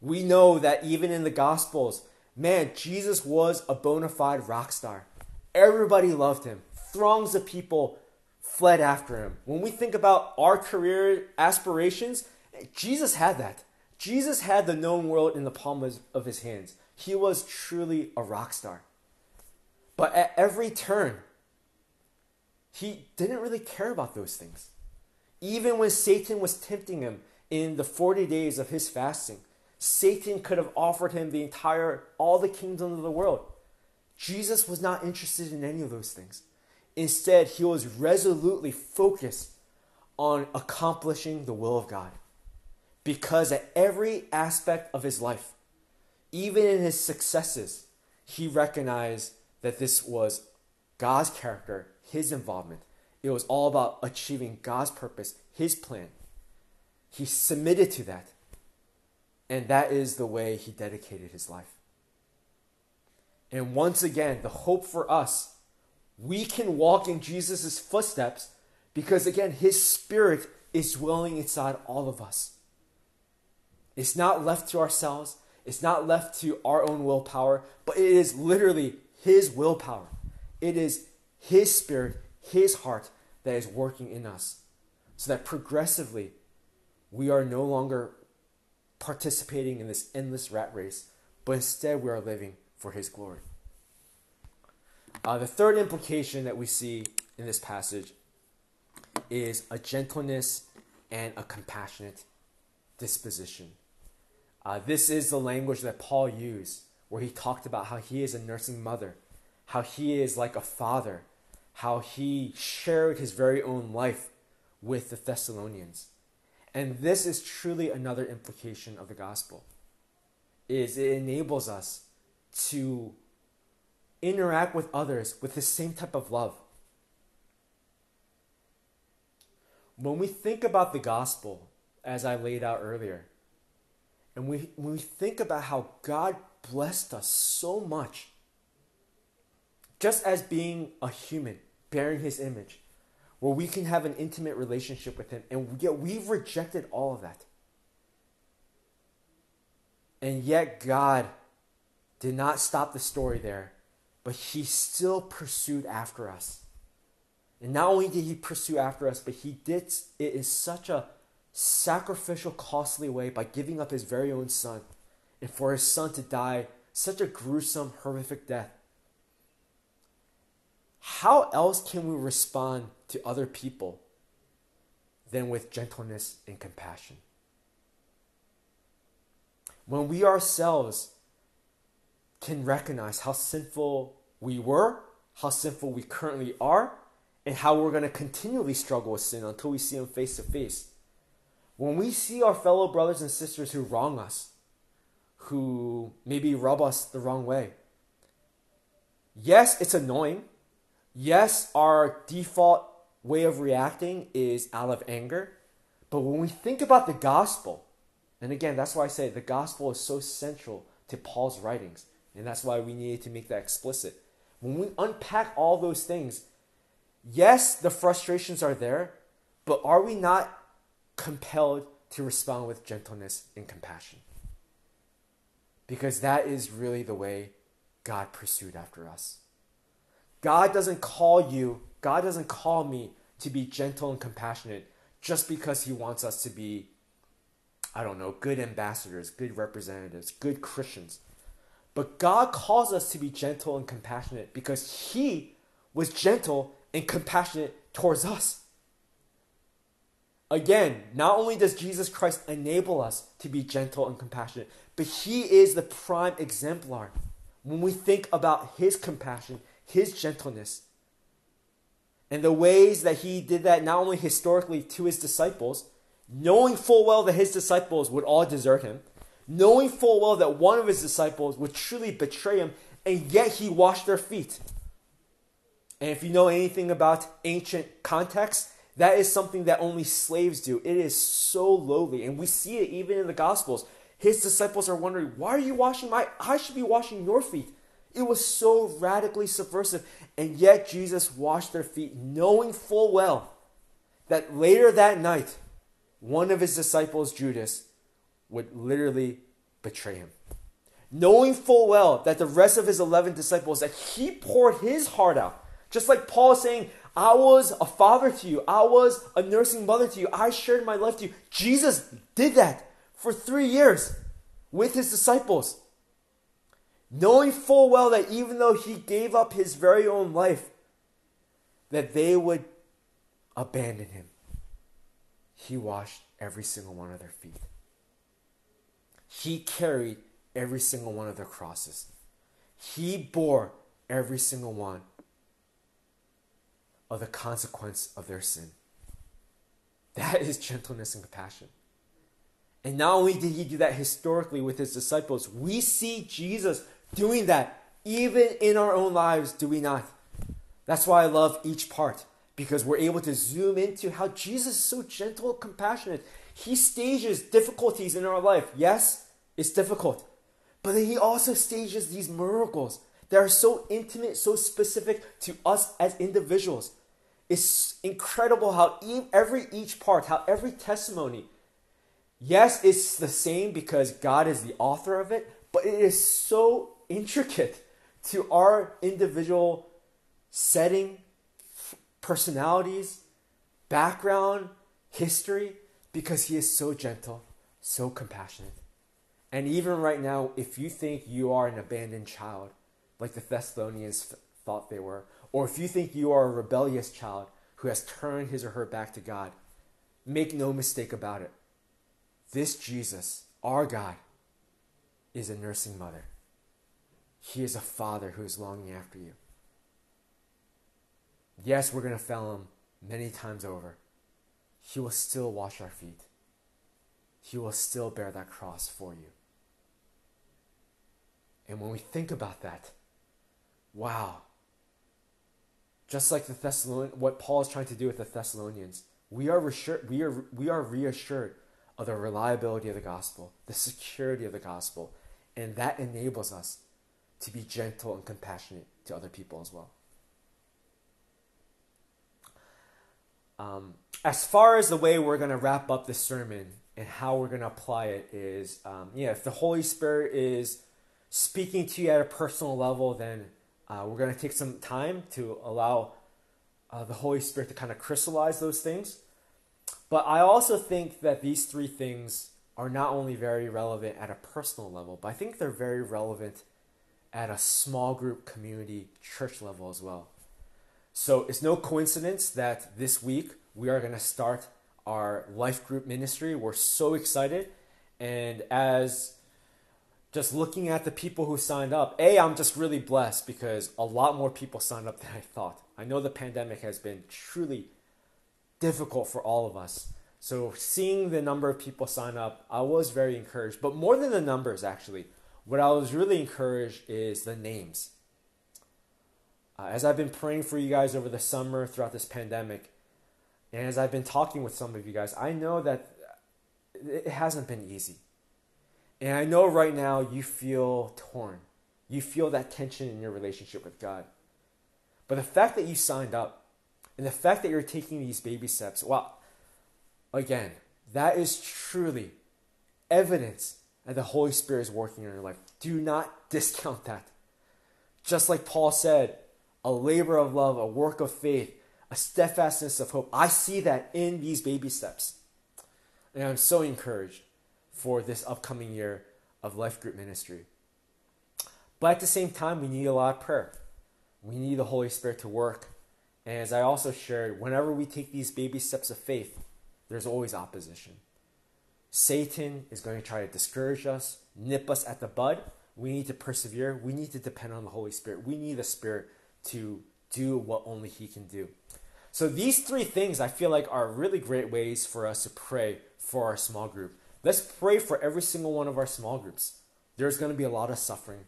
We know that even in the Gospels, man, Jesus was a bona fide rock star. Everybody loved him. Throngs of people fled after him. When we think about our career aspirations, Jesus had that. Jesus had the known world in the palm of his hands. He was truly a rock star. But at every turn, he didn't really care about those things. Even when Satan was tempting him in the forty days of his fasting, Satan could have offered him the entire, all the kingdoms of the world. Jesus was not interested in any of those things. Instead, he was resolutely focused on accomplishing the will of God. Because at every aspect of his life, even in his successes, he recognized that this was God's character, his involvement. It was all about achieving God's purpose, his plan. He submitted to that. And that is the way he dedicated his life. And once again, the hope for us, we can walk in Jesus' footsteps because, again, his spirit is dwelling inside all of us. It's not left to ourselves. It's not left to our own willpower, but it is literally His willpower. It is His Spirit, His heart that is working in us, so that progressively we are no longer participating in this endless rat race, but instead we are living for His glory. Uh, the third implication that we see in this passage is a gentleness and a compassionate disposition. Uh, this is the language that Paul used, where he talked about how he is a nursing mother, how he is like a father, how he shared his very own life with the Thessalonians. And this is truly another implication of the gospel, is it enables us to interact with others with the same type of love. When we think about the gospel, as I laid out earlier, and we, when we think about how God blessed us so much, just as being a human, bearing His image, where we can have an intimate relationship with Him, and yet we've rejected all of that. And yet God did not stop the story there, but He still pursued after us. And not only did He pursue after us, but He did it in such a sacrificial, costly way by giving up His very own Son, and for His Son to die such a gruesome, horrific death. How else can we respond to other people than with gentleness and compassion? When we ourselves can recognize how sinful we were, how sinful we currently are, and how we're going to continually struggle with sin until we see Him face to face. When we see our fellow brothers and sisters who wrong us, who maybe rub us the wrong way, yes, it's annoying. Yes, our default way of reacting is out of anger. But when we think about the gospel, and again, that's why I say the gospel is so central to Paul's writings, and that's why we needed to make that explicit. When we unpack all those things, yes, the frustrations are there, but are we not compelled to respond with gentleness and compassion? Because that is really the way God pursued after us. God doesn't call you, God doesn't call me to be gentle and compassionate just because He wants us to be, I don't know, good ambassadors, good representatives, good Christians. But God calls us to be gentle and compassionate because He was gentle and compassionate towards us. Again, not only does Jesus Christ enable us to be gentle and compassionate, but He is the prime exemplar. When we think about His compassion, His gentleness, and the ways that He did that not only historically to His disciples, knowing full well that His disciples would all desert Him, knowing full well that one of His disciples would truly betray Him, and yet He washed their feet. And if you know anything about ancient context, that is something that only slaves do. It is so lowly. And we see it even in the Gospels. His disciples are wondering, why are you washing my, I should be washing your feet. It was so radically subversive. And yet Jesus washed their feet, knowing full well that later that night, one of His disciples, Judas, would literally betray Him. Knowing full well that the rest of His eleven disciples, that He poured His heart out. Just like Paul saying, I was a father to you. I was a nursing mother to you. I shared my life to you. Jesus did that for three years with His disciples. Knowing full well that even though He gave up His very own life, that they would abandon Him. He washed every single one of their feet. He carried every single one of their crosses. He bore every single one of the consequence of their sin. That is gentleness and compassion. And not only did He do that historically with His disciples, we see Jesus doing that even in our own lives, do we not? That's why I love each part, because we're able to zoom into how Jesus is so gentle and compassionate. He stages difficulties in our life. Yes, it's difficult, but then He also stages these miracles that are so intimate, so specific to us as individuals. It's incredible how every each part, how every testimony, yes, it's the same because God is the author of it, but it is so intricate to our individual setting, personalities, background, history, because he is so gentle, so compassionate. And even right now, if you think you are an abandoned child, like the Thessalonians thought they were, or if you think you are a rebellious child who has turned his or her back to God, make no mistake about it. This Jesus, our God, is a nursing mother. He is a father who is longing after you. Yes, we're going to fail him many times over. He will still wash our feet. He will still bear that cross for you. And when we think about that, wow. Just like the Thessalonians, what Paul is trying to do with the Thessalonians, we are reassured, we are we are reassured of the reliability of the gospel, the security of the gospel, and that enables us to be gentle and compassionate to other people as well. Um, as far as the way we're going to wrap up this sermon and how we're going to apply it is, um, yeah, if the Holy Spirit is speaking to you at a personal level, then uh, we're going to take some time to allow uh, the Holy Spirit to kind of crystallize those things. But I also think that these three things are not only very relevant at a personal level, but I think they're very relevant at a small group, community, church level as well. So it's no coincidence that this week we are going to start our life group ministry. We're so excited. And as just looking at the people who signed up, A, I'm just really blessed because a lot more people signed up than I thought. I know the pandemic has been truly difficult for all of us. So seeing the number of people sign up, I was very encouraged. But more than the numbers, actually, what I was really encouraged is the names. Uh, as I've been praying for you guys over the summer throughout this pandemic, and as I've been talking with some of you guys, I know that it hasn't been easy. And I know right now you feel torn. You feel that tension in your relationship with God. But the fact that you signed up and the fact that you're taking these baby steps, wow, again, that is truly evidence that the Holy Spirit is working in your life. Do not discount that. Just like Paul said, a labor of love, a work of faith, a steadfastness of hope. I see that in these baby steps. And I'm so encouraged for this upcoming year of life group ministry. But at the same time, we need a lot of prayer. We need the Holy Spirit to work. And as I also shared, whenever we take these baby steps of faith, there's always opposition. Satan is going to try to discourage us, nip us at the bud. We need to persevere. We need to depend on the Holy Spirit. We need the Spirit to do what only he can do. So these three things I feel like are really great ways for us to pray for our small group. Let's pray for every single one of our small groups. There's going to be a lot of suffering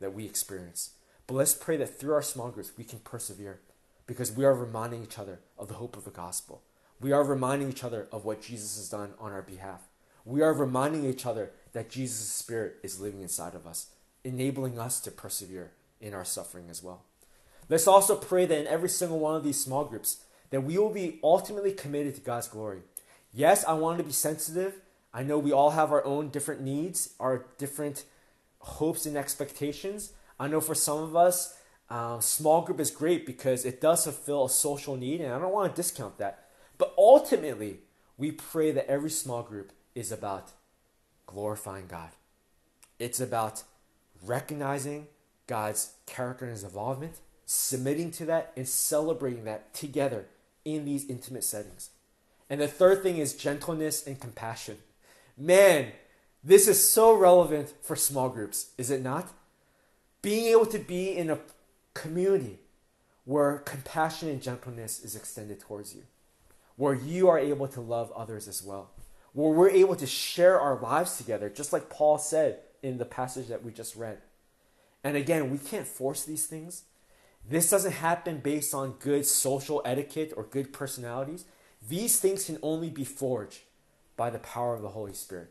that we experience. But let's pray that through our small groups, we can persevere because we are reminding each other of the hope of the gospel. We are reminding each other of what Jesus has done on our behalf. We are reminding each other that Jesus' Spirit is living inside of us, enabling us to persevere in our suffering as well. Let's also pray that in every single one of these small groups, that we will be ultimately committed to God's glory. Yes, I want to be sensitive. I know we all have our own different needs, our different hopes and expectations. I know for some of us, uh, small group is great because it does fulfill a social need, and I don't want to discount that. But ultimately, we pray that every small group is about glorifying God. It's about recognizing God's character and his involvement, submitting to that, and celebrating that together in these intimate settings. And the third thing is gentleness and compassion. Man, this is so relevant for small groups, is it not? Being able to be in a community where compassion and gentleness is extended towards you, where you are able to love others as well, where we're able to share our lives together, just like Paul said in the passage that we just read. And again, we can't force these things. This doesn't happen based on good social etiquette or good personalities. These things can only be forged by the power of the Holy Spirit.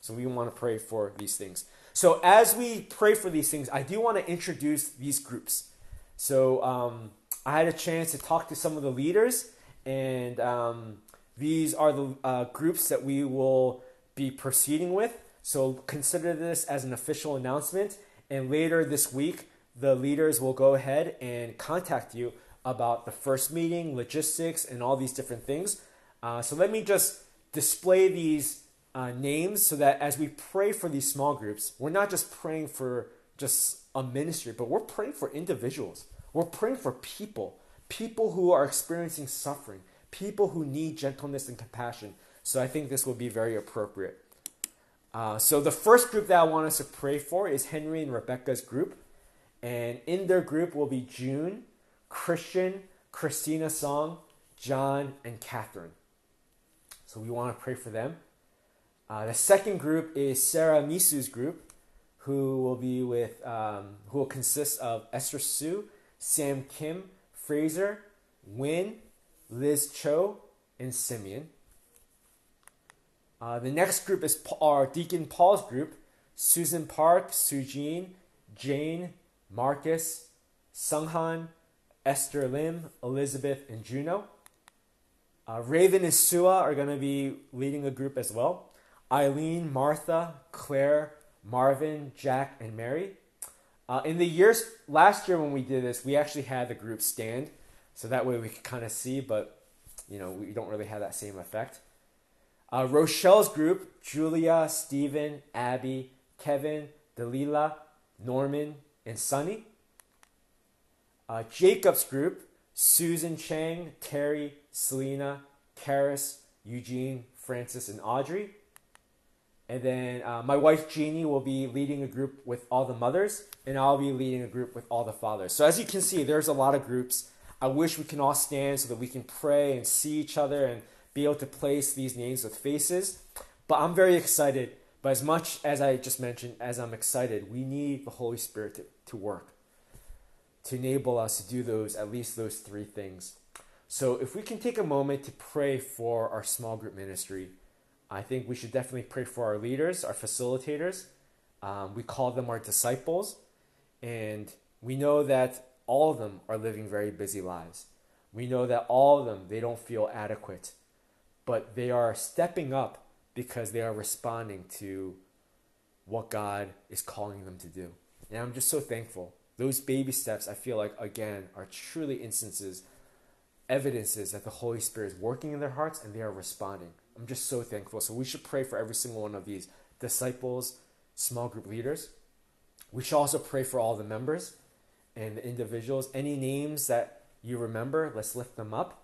So we want to pray for these things. So as we pray for these things, I do want to introduce these groups. So um, I had a chance to talk to some of the leaders, and um, these are the uh, groups that we will be proceeding with. So consider this as an official announcement, and later this week, the leaders will go ahead and contact you about the first meeting, logistics, and all these different things. Uh, so let me just display these uh, names so that as we pray for these small groups, we're not just praying for just a ministry, but we're praying for individuals. We're praying for people, people who are experiencing suffering, people who need gentleness and compassion. So I think this will be very appropriate. Uh, so the first group that I want us to pray for is Henry and Rebecca's group. And in their group will be June, Christian, Christina Song, John, and Catherine. So we want to pray for them. Uh, the second group is Sarah Misu's group, who will be with, um, who will consist of Esther Su, Sam Kim, Fraser Nguyen, Liz Cho, and Simeon. Uh, the next group is our Deacon Paul's group: Susan Park, Sujin, Jane, Marcus, Sunghan, Esther Lim, Elizabeth, and Juno. Uh, Raven and Sua are going to be leading a group as well. Eileen, Martha, Claire, Marvin, Jack, and Mary. Uh, in the years, last year when we did this, we actually had the group stand. So that way we could kind of see, but you know, we don't really have that same effect. Uh, Rochelle's group: Julia, Stephen, Abby, Kevin, Delilah, Norman, and Sunny. Uh, Jacob's group: Susan Chang, Terry, Selena, Karis, Eugene, Francis, and Audrey. And then uh, my wife Jeannie will be leading a group with all the mothers, and I'll be leading a group with all the fathers. So as you can see, there's a lot of groups. I wish we can all stand so that we can pray and see each other and be able to place these names with faces. But I'm very excited. But as much as I just mentioned, as I'm excited, we need the Holy Spirit to, to work, to enable us to do those, at least those three things. So if we can take a moment to pray for our small group ministry, I think we should definitely pray for our leaders, our facilitators. Um, we call them our disciples. And we know that all of them are living very busy lives. We know that all of them, they don't feel adequate. But they are stepping up because they are responding to what God is calling them to do. And I'm just so thankful. Those baby steps, I feel like, again, are truly instances, evidences that the Holy Spirit is working in their hearts and they are responding. I'm just so thankful. So we should pray for every single one of these disciples, small group leaders. We should also pray for all the members and the individuals. Any names that you remember, let's lift them up.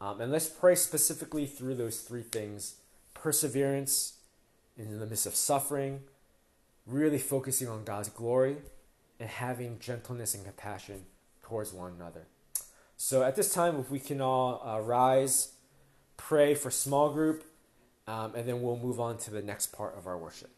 Um, and let's pray specifically through those three things: perseverance in the midst of suffering, really focusing on God's glory, and having gentleness and compassion towards one another. So at this time, if we can all uh, rise, pray for small group, um, and then we'll move on to the next part of our worship.